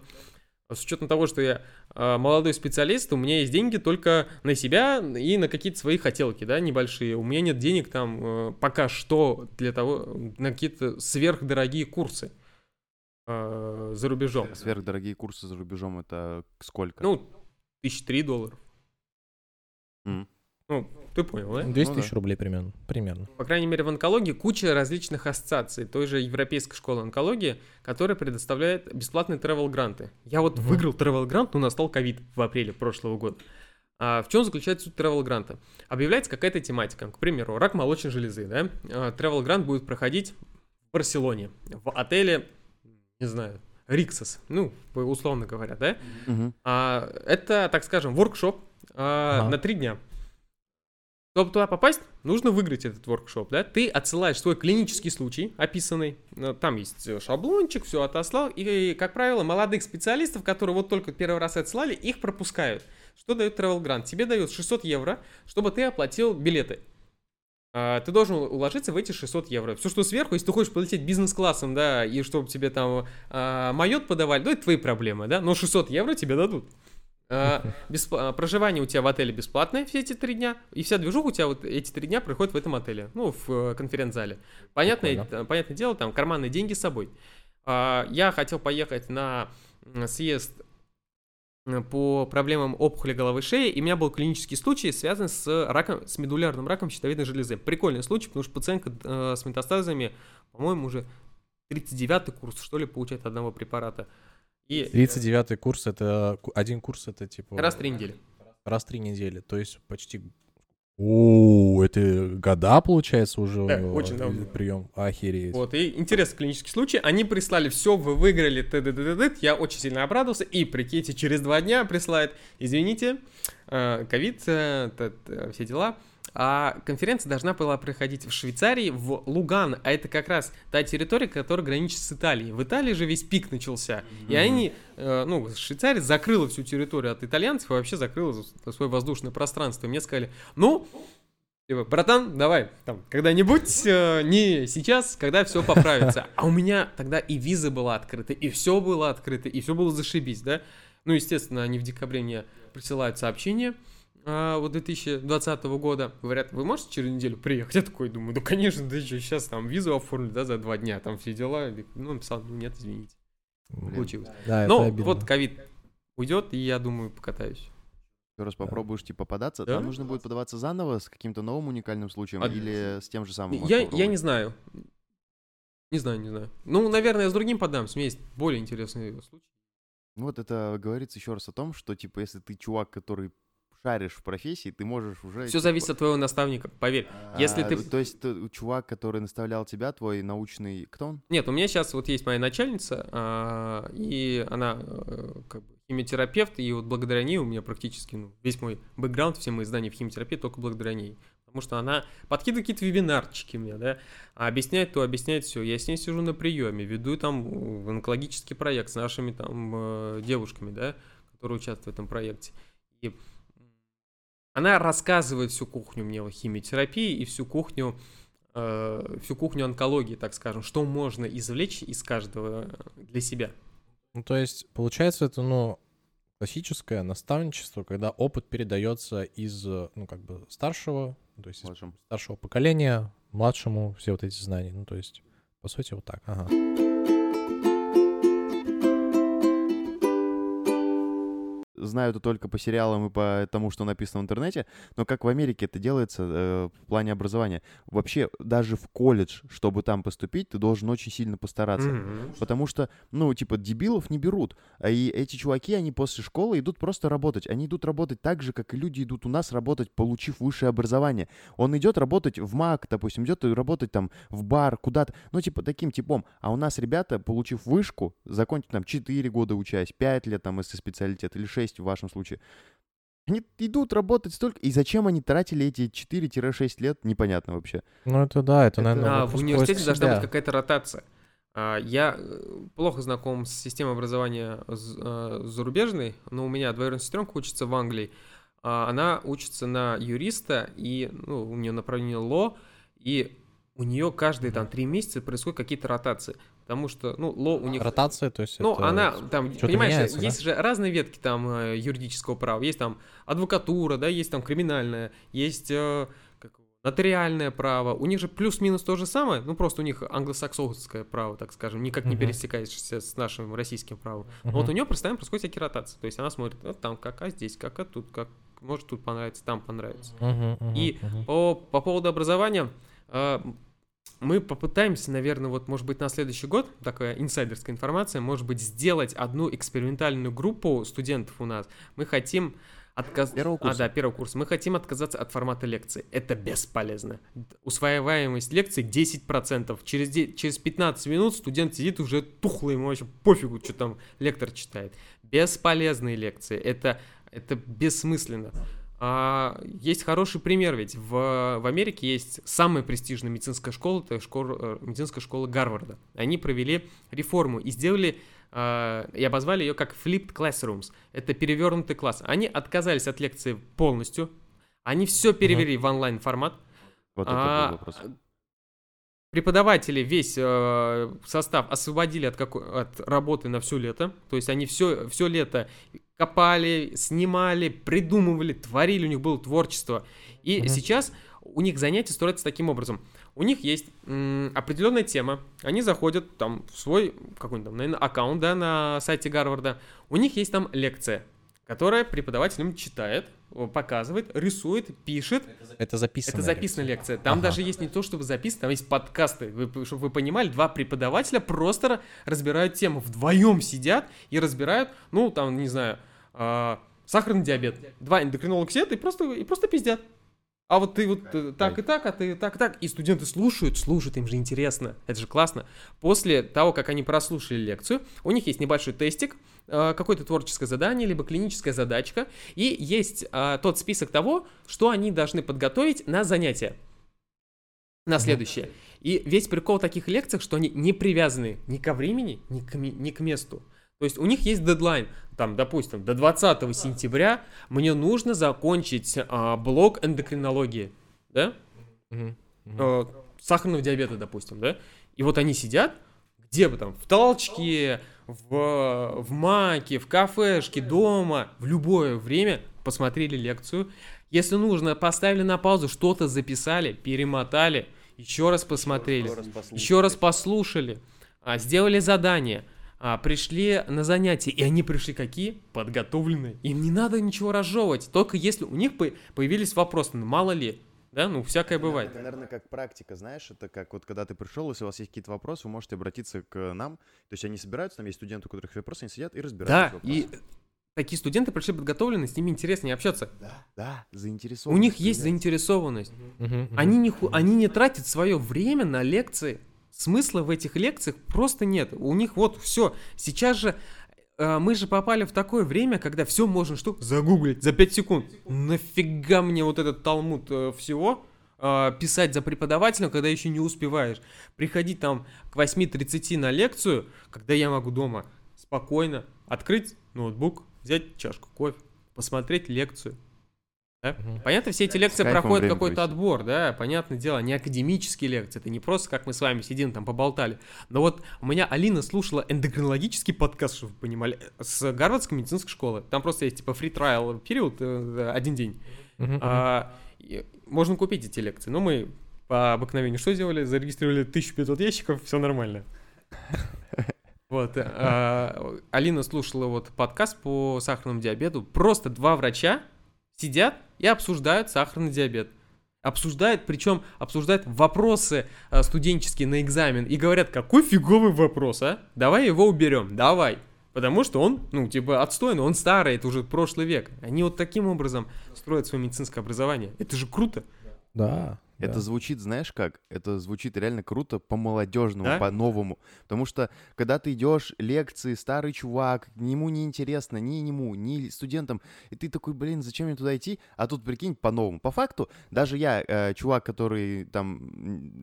С учетом того, что я молодой специалист, у меня есть деньги только на себя и на какие-то свои хотелки, да, небольшие. У меня нет денег там пока что для того, на какие-то сверхдорогие курсы за рубежом. Сверхдорогие курсы за рубежом — это сколько? $3,000. Ты понял, да? 200 тысяч рублей примерно. По крайней мере, в онкологии куча различных ассоциаций той же Европейской школы онкологии, которая предоставляет бесплатные travel-гранты. Я выиграл travel-грант, но настал ковид в апреле прошлого года. В чем заключается суть travel гранта? Объявляется какая-то тематика, к примеру, рак молочной железы, да? Travel грант будет проходить в Барселоне, в отеле, не знаю, Риксос, ну, условно говоря, да? Угу. Это, так скажем, воркшоп на 3 дня. Чтобы туда попасть, нужно выиграть этот воркшоп, да? Ты отсылаешь свой клинический случай, описанный, там есть шаблончик, все отослал, и, как правило, молодых специалистов, которые вот только первый раз отсылали, их пропускают. Что дает travel грант? Тебе дает 600 евро, чтобы ты оплатил билеты. Ты должен уложиться в эти 600 евро. Все, что сверху, если ты хочешь полететь бизнес-классом, да, и чтобы тебе там майот подавали, ну, это твои проблемы, да, но 600 евро тебе дадут. Проживание у тебя в отеле бесплатное все эти 3 дня, и вся движуха у тебя вот эти 3 дня проходит в этом отеле, ну, в конференц-зале. Понятное дело, там карманные деньги с собой. Я хотел поехать на съезд по проблемам опухоли головы шеи, и у меня был клинический случай, связанный с раком, с медулярным раком щитовидной железы. Прикольный случай, потому что пациентка с метастазами, по-моему, уже 39-й курс, что ли, получает одного препарата. И 39-й курс, это один курс, это типа... Раз в 3 недели, то есть почти... О, это года, получается, уже да, очень давно. Прием. Охереть. Вот, и интересный клинический случай. Они прислали все, вы выиграли, я очень сильно обрадовался. И, прикиньте, через 2 дня присылает, извините, ковид, все дела. А конференция должна была проходить в Швейцарии, в Луган, а это как раз та территория, которая граничит с Италией. В Италии же весь пик начался, и они, ну, Швейцария закрыла всю территорию от итальянцев и вообще закрыла свое воздушное пространство. И мне сказали, ну, типа, братан, давай, там, когда-нибудь, не сейчас, когда все поправится. А у меня тогда и виза была открыта, и все было открыто, и все было зашибись, да. Ну, естественно, они в декабре мне присылают сообщение, вот 2020 года, говорят, вы можете через неделю приехать? Я такой думаю, ну конечно, да еще сейчас там визу оформлю, да, за 2 дня, там все дела. Ну, написал, ну нет, извините, получилось. Да, но вот ковид уйдет, и я думаю, покатаюсь. Еще раз попробуешь, типа, податься, да? Там нужно будет подаваться заново с каким-то новым уникальным случаем или с тем же самым? Я не знаю. Не знаю. Ну, наверное, я с другим подамся, у меня есть более интересный случай. Ну вот это говорится еще раз о том, что, типа, если ты чувак, который шаришь в профессии, ты можешь уже... Все зависит от твоего наставника, поверь. Если ты... То есть чувак, который наставлял тебя, твой научный... Кто он? Нет, у меня сейчас вот есть моя начальница, и она как бы химиотерапевт, и вот благодаря ней у меня практически весь мой бэкграунд, все мои знания в химиотерапии только благодаря ней. Потому что она подкидывает какие-то вебинарчики мне, да, объясняет то, объясняет все. Я с ней сижу на приеме, веду там онкологический проект с нашими там девушками, да, которые участвуют в этом проекте. И она рассказывает всю кухню мне о химиотерапии и всю кухню онкологии, так скажем, что можно извлечь из каждого для себя. Ну, то есть, получается, это, классическое наставничество, когда опыт передается из, старшего, то есть из старшего поколения, младшему, все вот эти знания. Ну, то есть, по сути, вот так. Ага. Знаю это только по сериалам и по тому, что написано в интернете, но как в Америке это делается в плане образования. Вообще, даже в колледж, чтобы там поступить, ты должен очень сильно постараться. Mm-hmm. Потому что, дебилов не берут. И эти чуваки, они после школы идут просто работать. Они идут работать так же, как и люди идут у нас работать, получив высшее образование. Он идет работать в МАК, допустим, идет работать там в бар, куда-то. Таким типом. А у нас ребята, получив вышку, закончат там 4 года учась, 5 лет там, если специалитет, или 6 в вашем случае. Они идут работать столько. И зачем они тратили эти 4-6 лет, непонятно вообще. Ну, это да, это наверное... В университете должна быть какая-то ротация. Я плохо знаком с системой образования зарубежной, но у меня двоюродная сестренка учится в Англии. Она учится на юриста, и у нее направление law, и у нее каждые 3 месяца происходят какие-то ротации. Потому что, ло у них... Ротация, то есть это... она там, что-то понимаешь, меняется, есть же разные ветки там юридического права. Есть там адвокатура, да, есть там криминальное, есть нотариальное право. У них же плюс-минус то же самое, просто у них англосаксонское право, так скажем, никак не пересекаешься с нашим российским правом. Но вот у нее постоянно происходят всякие ротации. То есть она смотрит, там как, здесь как, тут как. Может, тут понравится, там понравится. И по поводу образования... мы попытаемся, наверное, вот, может быть, на следующий год, такая инсайдерская информация, может быть, сделать одну экспериментальную группу студентов у нас. Мы хотим первого курса. Мы хотим отказаться от формата лекции. Это бесполезно. Усваиваемость лекций 10%. Через 15 минут студент сидит уже тухлый, ему вообще пофигу, что там лектор читает. Бесполезные лекции. Это бессмысленно. Есть хороший пример, ведь в Америке есть самая престижная медицинская школа, это медицинская школа Гарварда. Они провели реформу и сделали, и обозвали ее как flipped classrooms, это перевернутый класс. Они отказались от лекции полностью, они все перевели в онлайн формат. Вот это был вопрос. Преподаватели весь состав освободили от работы на все лето, то есть они все лето копали, снимали, придумывали, творили, у них было творчество. И сейчас у них занятия строятся таким образом. У них есть определенная тема, они заходят там в свой какой-нибудь там, наверное, аккаунт, да, на сайте Гарварда, у них есть там лекция, которая преподавателям читает, показывает, рисует, пишет. Это записанная лекция. Там даже есть не то, чтобы записано, там есть подкасты. Чтобы вы понимали, два преподавателя просто разбирают тему. Вдвоем сидят и разбирают, ну, там, не знаю, сахарный диабет. Два эндокринолога сидят и просто пиздят. А вот ты вот так и так, а ты так и так. И студенты слушают, им же интересно. Это же классно. После того, как они прослушали лекцию, у них есть небольшой тестик, какое-то творческое задание, либо клиническая задачка. И есть тот список того, что они должны подготовить на занятия. На следующее. И весь прикол таких лекций, что они не привязаны ни ко времени, ни к месту. То есть у них есть дедлайн, там, допустим, до 20 сентября мне нужно закончить блок эндокринологии, да, сахарного диабета, допустим, да, и вот они сидят, где бы там, в толчке, в маке, в кафешке, дома, в любое время посмотрели лекцию, если нужно, поставили на паузу, что-то записали, перемотали, еще раз посмотрели, еще раз послушали, сделали задание. Пришли на занятия, и они пришли какие? Подготовленные. Им не надо ничего разжевывать, только если у них появились вопросы, ну, мало ли, да, ну, всякое бывает. Это, наверное, как практика, знаешь, это как вот когда ты пришел, если у вас есть какие-то вопросы, вы можете обратиться к нам, то есть они собираются, там есть студенты, у которых вопросы, они сидят и разбирают вопросы. Да, и такие студенты пришли подготовленные, с ними интереснее общаться. Да, заинтересованность. У них есть заинтересованность. Они не тратят свое время на лекции. Смысла в этих лекциях просто нет. У них вот все. Сейчас же мы же попали в такое время, когда все можно загуглить за 5 секунд. Нафига мне вот этот талмуд всего писать за преподавателем, когда еще не успеваешь. Приходить там к 8:30 на лекцию, когда я могу дома спокойно открыть ноутбук, взять чашку кофе, посмотреть лекцию. Да? Понятно, все эти лекции проходят какой-то отбор, да, понятное дело, не академические лекции, это не просто как мы с вами сидим там поболтали, но вот у меня Алина слушала эндокринологический подкаст, чтобы вы понимали, с Гарвардской медицинской школы, там просто есть типа free trial период, один день, можно купить эти лекции, но мы по обыкновению что сделали, зарегистрировали 1500 ящиков, все нормально. Вот, Алина слушала вот подкаст по сахарному диабету, просто два врача сидят и обсуждают сахарный диабет. Обсуждают вопросы студенческие на экзамен и говорят, какой фиговый вопрос, а? Давай его уберем, давай. Потому что он, отстойный, он старый, это уже прошлый век. Они вот таким образом строят свое медицинское образование. Это же круто. Да. Это звучит, знаешь как? Это звучит реально круто по-молодежному, да? По-новому. Потому что, когда ты идешь лекции, старый чувак, ему не интересно, ни ему, ни студентам, и ты такой, блин, зачем мне туда идти? А тут, прикинь, по-новому. По факту, даже я, чувак, который там...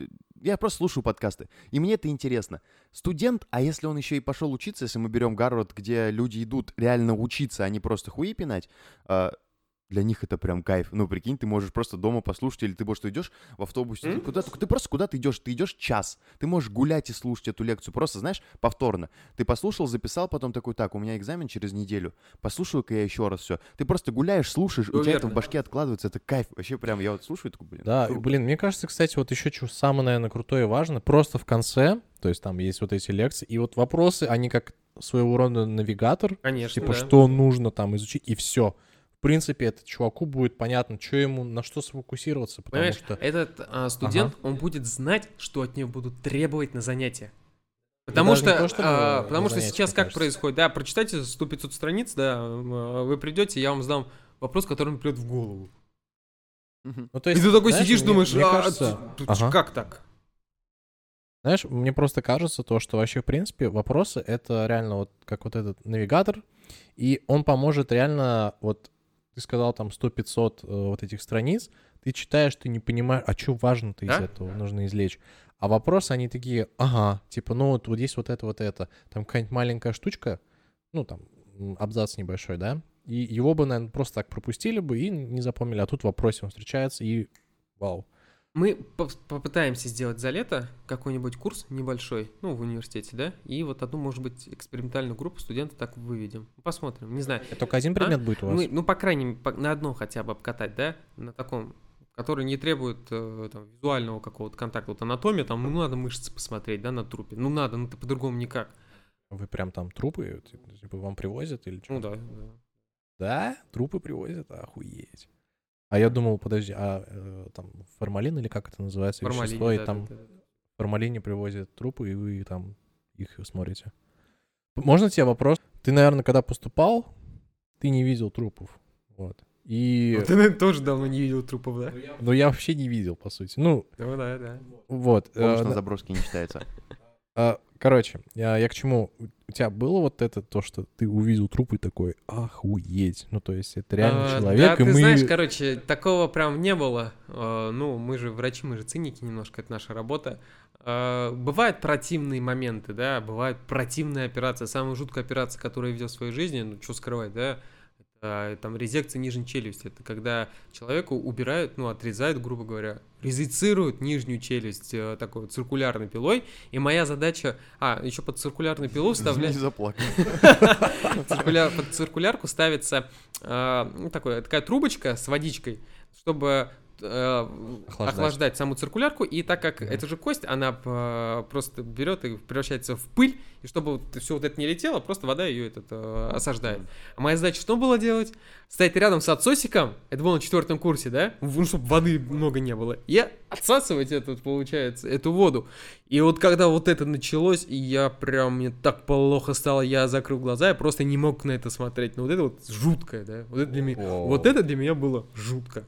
Я просто слушаю подкасты, и мне это интересно. Студент, а если он еще и пошел учиться, если мы берем Гарвард, где люди идут реально учиться, а не просто хуи пинать... Для них это прям кайф. Ну, прикинь, ты можешь просто дома послушать, или ты просто идешь в автобусе, ты идешь час, ты можешь гулять и слушать эту лекцию, просто, знаешь, повторно. Ты послушал, записал, потом такой, так, у меня экзамен через неделю, послушаю-ка я еще раз все. Ты просто гуляешь, слушаешь, у тебя это в башке откладывается, это кайф. Вообще прям, я вот слушаю, такой, блин. Да, круто. Блин, мне кажется, кстати, вот еще что самое, наверное, крутое и важное, просто в конце, то есть там есть вот эти лекции, и вот вопросы, они как своего рода навигатор. Конечно, типа, что нужно там изучить, и все. в принципе, этот чуваку будет понятно, что ему, на что сфокусироваться, потому понимаешь, что... этот студент, он будет знать, что от него будут требовать на занятия. Потому что, то, потому что сейчас как происходит, да, прочитайте 100-500 страниц, да, вы придете, я вам задам вопрос, который мне придет в голову. Ну, то есть, и ты такой, знаешь, сидишь, думаешь, мне кажется... как так? Знаешь, мне просто кажется то, что вообще, в принципе, вопросы — это реально вот как вот этот навигатор, и он поможет реально, вот ты сказал там 100-500 вот этих страниц, ты читаешь, ты не понимаешь, а что важно-то из этого нужно извлечь. А вопросы, они такие, типа, ну вот здесь вот это, там какая-нибудь маленькая штучка, ну там абзац небольшой, да, и его бы, наверное, просто так пропустили бы и не запомнили, а тут в вопросе он встречается и вау. Мы попытаемся сделать за лето какой-нибудь курс небольшой, ну, в университете, да, и вот одну, может быть, экспериментальную группу студентов так выведем. Посмотрим, не знаю. Только один предмет будет у вас? Мы, ну, по крайней мере, на одном хотя бы обкатать, да, на таком, который не требует там, визуального какого-то контакта. Вот анатомия, там, ну, надо мышцы посмотреть, да, на трупе. Ну, надо, ну, это по-другому никак. Вы прям там трупы, типа, вам привозят или что? Ну, да. Да? Трупы привозят? Охуеть. А я думал, подожди, там формалин или как это называется? Формалин, вещество, да, и там в формалине привозят трупы, и вы там их смотрите. Можно тебе вопрос? Ты, наверное, когда поступал, ты не видел трупов, вот. И... Ну, ты, наверное, тоже давно не видел трупов, да? Ну, я вообще не видел, по сути. Ну, да. Вот. Помнишь, на заброске не читается. Короче, я к чему? У тебя было вот это, то, что ты увидел труп и такой, охуеть. Ну, то есть, это реально человек, да, и ты мы... знаешь, короче, такого прям не было. Ну, мы же врачи, мы же циники немножко, это наша работа. Бывают противные моменты, да, бывают противные операции. Самая жуткая операция, которую я видел в своей жизни, ну, что скрывать, да, это там резекция нижней челюсти. Это когда человеку убирают, ну, отрезают, грубо говоря, резицируют нижнюю челюсть такой вот циркулярной пилой, и моя задача... еще под циркулярную пилу вставлять... Не заплакал. Под циркулярку ставится такая трубочка с водичкой, чтобы охлаждать саму циркулярку, и так как это же кость, она просто берет и превращается в пыль, и чтобы все вот это не летело, просто вода ее осаждает. А моя задача что было делать? Стоять рядом с отсосиком, это было на 4 курсе, да? Ну, чтобы воды много не было. Я отсасывать эту воду. И вот когда вот это началось, и я прям, мне так плохо стало, я закрыл глаза, я просто не мог на это смотреть. Но вот это вот жуткое, да? Вот это для меня было жутко.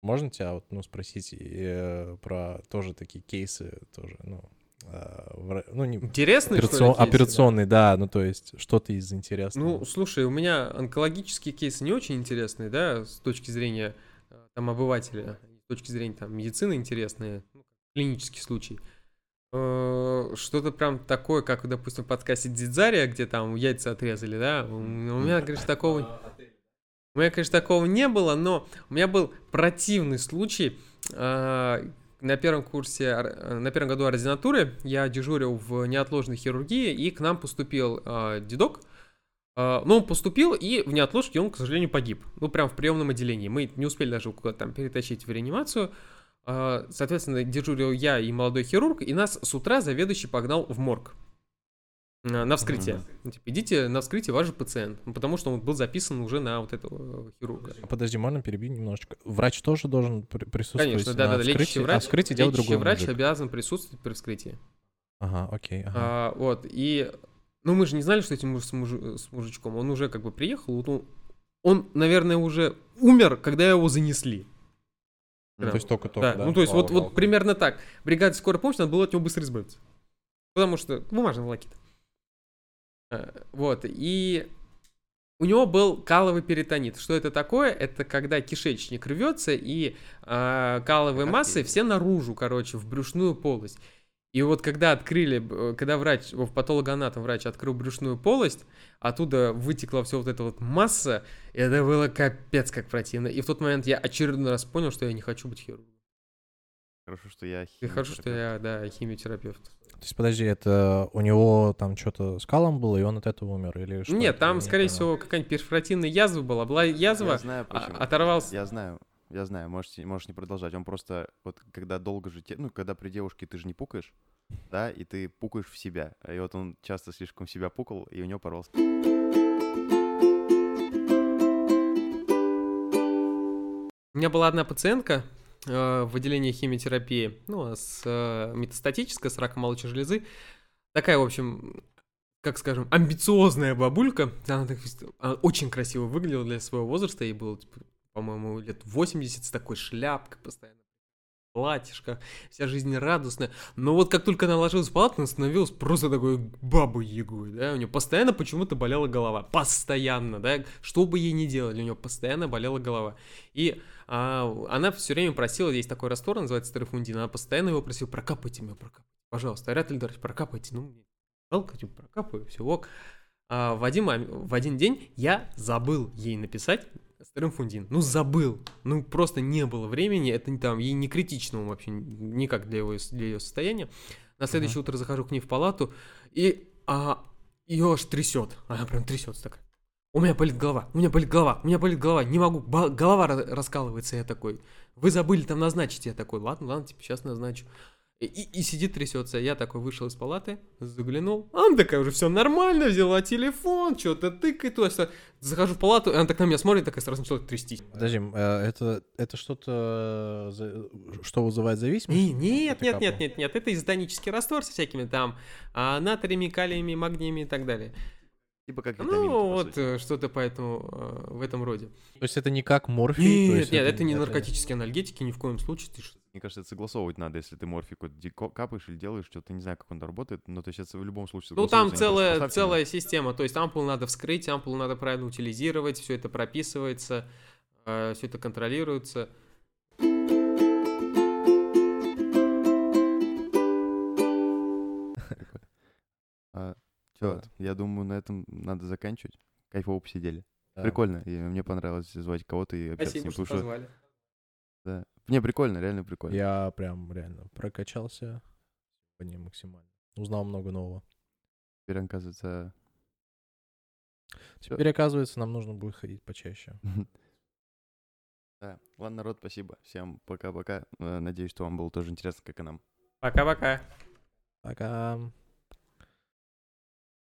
Можно тебя спросить про тоже такие кейсы, тоже, интересные, операционные, да? Ну, то есть, что-то из интересного. Ну, слушай, у меня онкологические кейсы не очень интересные, да, с точки зрения там обывателя, с точки зрения там медицины интересные, клинический случай. Что-то прям такое, как, допустим, в подкасте «Дзидзария», где там яйца отрезали, да, у меня, конечно, такого... У меня, конечно, такого не было, но у меня был противный случай. На первом курсе, на первом году ординатуры я дежурил в неотложной хирургии, и к нам поступил дедок. Но он поступил, и в неотложке он, к сожалению, погиб. Ну, прям в приемном отделении. Мы не успели даже куда-то там перетащить в реанимацию. Соответственно, дежурил я и молодой хирург, и нас с утра заведующий погнал в морг. На вскрытие. Типа, идите на вскрытие, ваш же пациент. Потому что он был записан уже на вот этого хирурга. Подожди, можно перебью немножечко? Врач тоже должен присутствовать. Конечно, да, лечащий врач. А вскрытие делает другой мужик. Лечащий врач обязан присутствовать при вскрытии. Ну, мы же не знали, что этим с мужичком. Он уже как бы приехал. Он, наверное, уже умер, когда его занесли. То есть только-только, да. Ну, то есть вот примерно так. Бригаде скорой помощи надо было от него быстро избавиться. Потому что бумажный волокит. Вот, и у него был каловый перитонит. Что это такое? Это когда кишечник рвется, и каловые массы все наружу, короче, в брюшную полость. И вот когда врач, патологоанатом врач открыл брюшную полость, оттуда вытекла все вот эта вот масса, и это было капец как противно. И в тот момент я очередной раз понял, что я не хочу быть хирургом. Хорошо, что я химиотерапевт. Химиотерапевт. То есть, подожди, это у него там что-то с калом было, и он от этого умер? Или что? Нет, там, скорее всего, какая-нибудь перфоративная язва была. Была язва, я знаю, оторвался. Я знаю, можешь не продолжать. Он просто, вот когда долго же... Ну, когда при девушке ты же не пукаешь, да, и ты пукаешь в себя. И вот он часто слишком в себя пукал, и у него порвался. У меня была одна пациентка в отделении химиотерапии, ну, с метастатической, с раком молочной железы. Такая, в общем, как скажем, амбициозная бабулька. Она так очень красиво выглядела для своего возраста. Ей было, типа, по-моему, лет 80 с такой шляпкой постоянно. Платьишко, вся жизнь радостная. Но вот как только она ложилась в палату, она становилась просто такой бабой-ягой, да, у нее постоянно почему-то болела голова. Постоянно, да, что бы ей ни делали, у нее постоянно болела голова. И она все время просила, есть такой раствор, называется трифундин, она постоянно его просила: прокапайте меня, прокапайте, пожалуйста, Айрат Ильдарович, прокапайте, ну, мне жалко, прокапаю, все, ок. В один день я забыл ей написать стеримфундин. Ну, забыл. Ну, просто не было времени. Это там ей не критично вообще никак для ее состояния. На следующее утро захожу к ней в палату, и ее аж трясет. Она прям трясется такая. У меня болит голова, у меня болит голова, у меня болит голова. Не могу, голова раскалывается. Я такой: вы забыли там назначить. Я такой: ладно, типа, сейчас назначу. И сидит, трясется. Я такой вышел из палаты, заглянул. Она такая уже все нормально, взяла телефон, что-то тыкает туда-сюда. Захожу в палату, и она так на меня смотрит, такая сразу начала трястись. Подожди, это что-то, что вызывает зависимость? Нет. Это изотонический раствор со всякими там натриями, калиями, магниями и так далее. Типа как витамин. Ну, вот что-то поэтому в этом роде. То есть это не как морфий? Нет, это не наркотические анальгетики, ни в коем случае. Мне кажется, это согласовывать надо, если ты морфий какой-то капаешь или делаешь что-то, не знаю, как он работает, но то есть это в любом случае... Ну, там целая система, то есть ампулу надо вскрыть, ампулу надо правильно утилизировать, все это прописывается, все это контролируется. Все, я думаю, на этом надо заканчивать. Кайфово посидели. Да. Прикольно. И мне понравилось звать кого-то и общаться с ним. Спасибо, что позвали. Да. Не, прикольно, реально прикольно. Я прям реально прокачался по ним максимально. Узнал много нового. Теперь, оказывается, нам нужно будет ходить почаще. Да. Ладно, народ, спасибо. Всем пока-пока. Надеюсь, что вам было тоже интересно, как и нам. Пока-пока. Пока.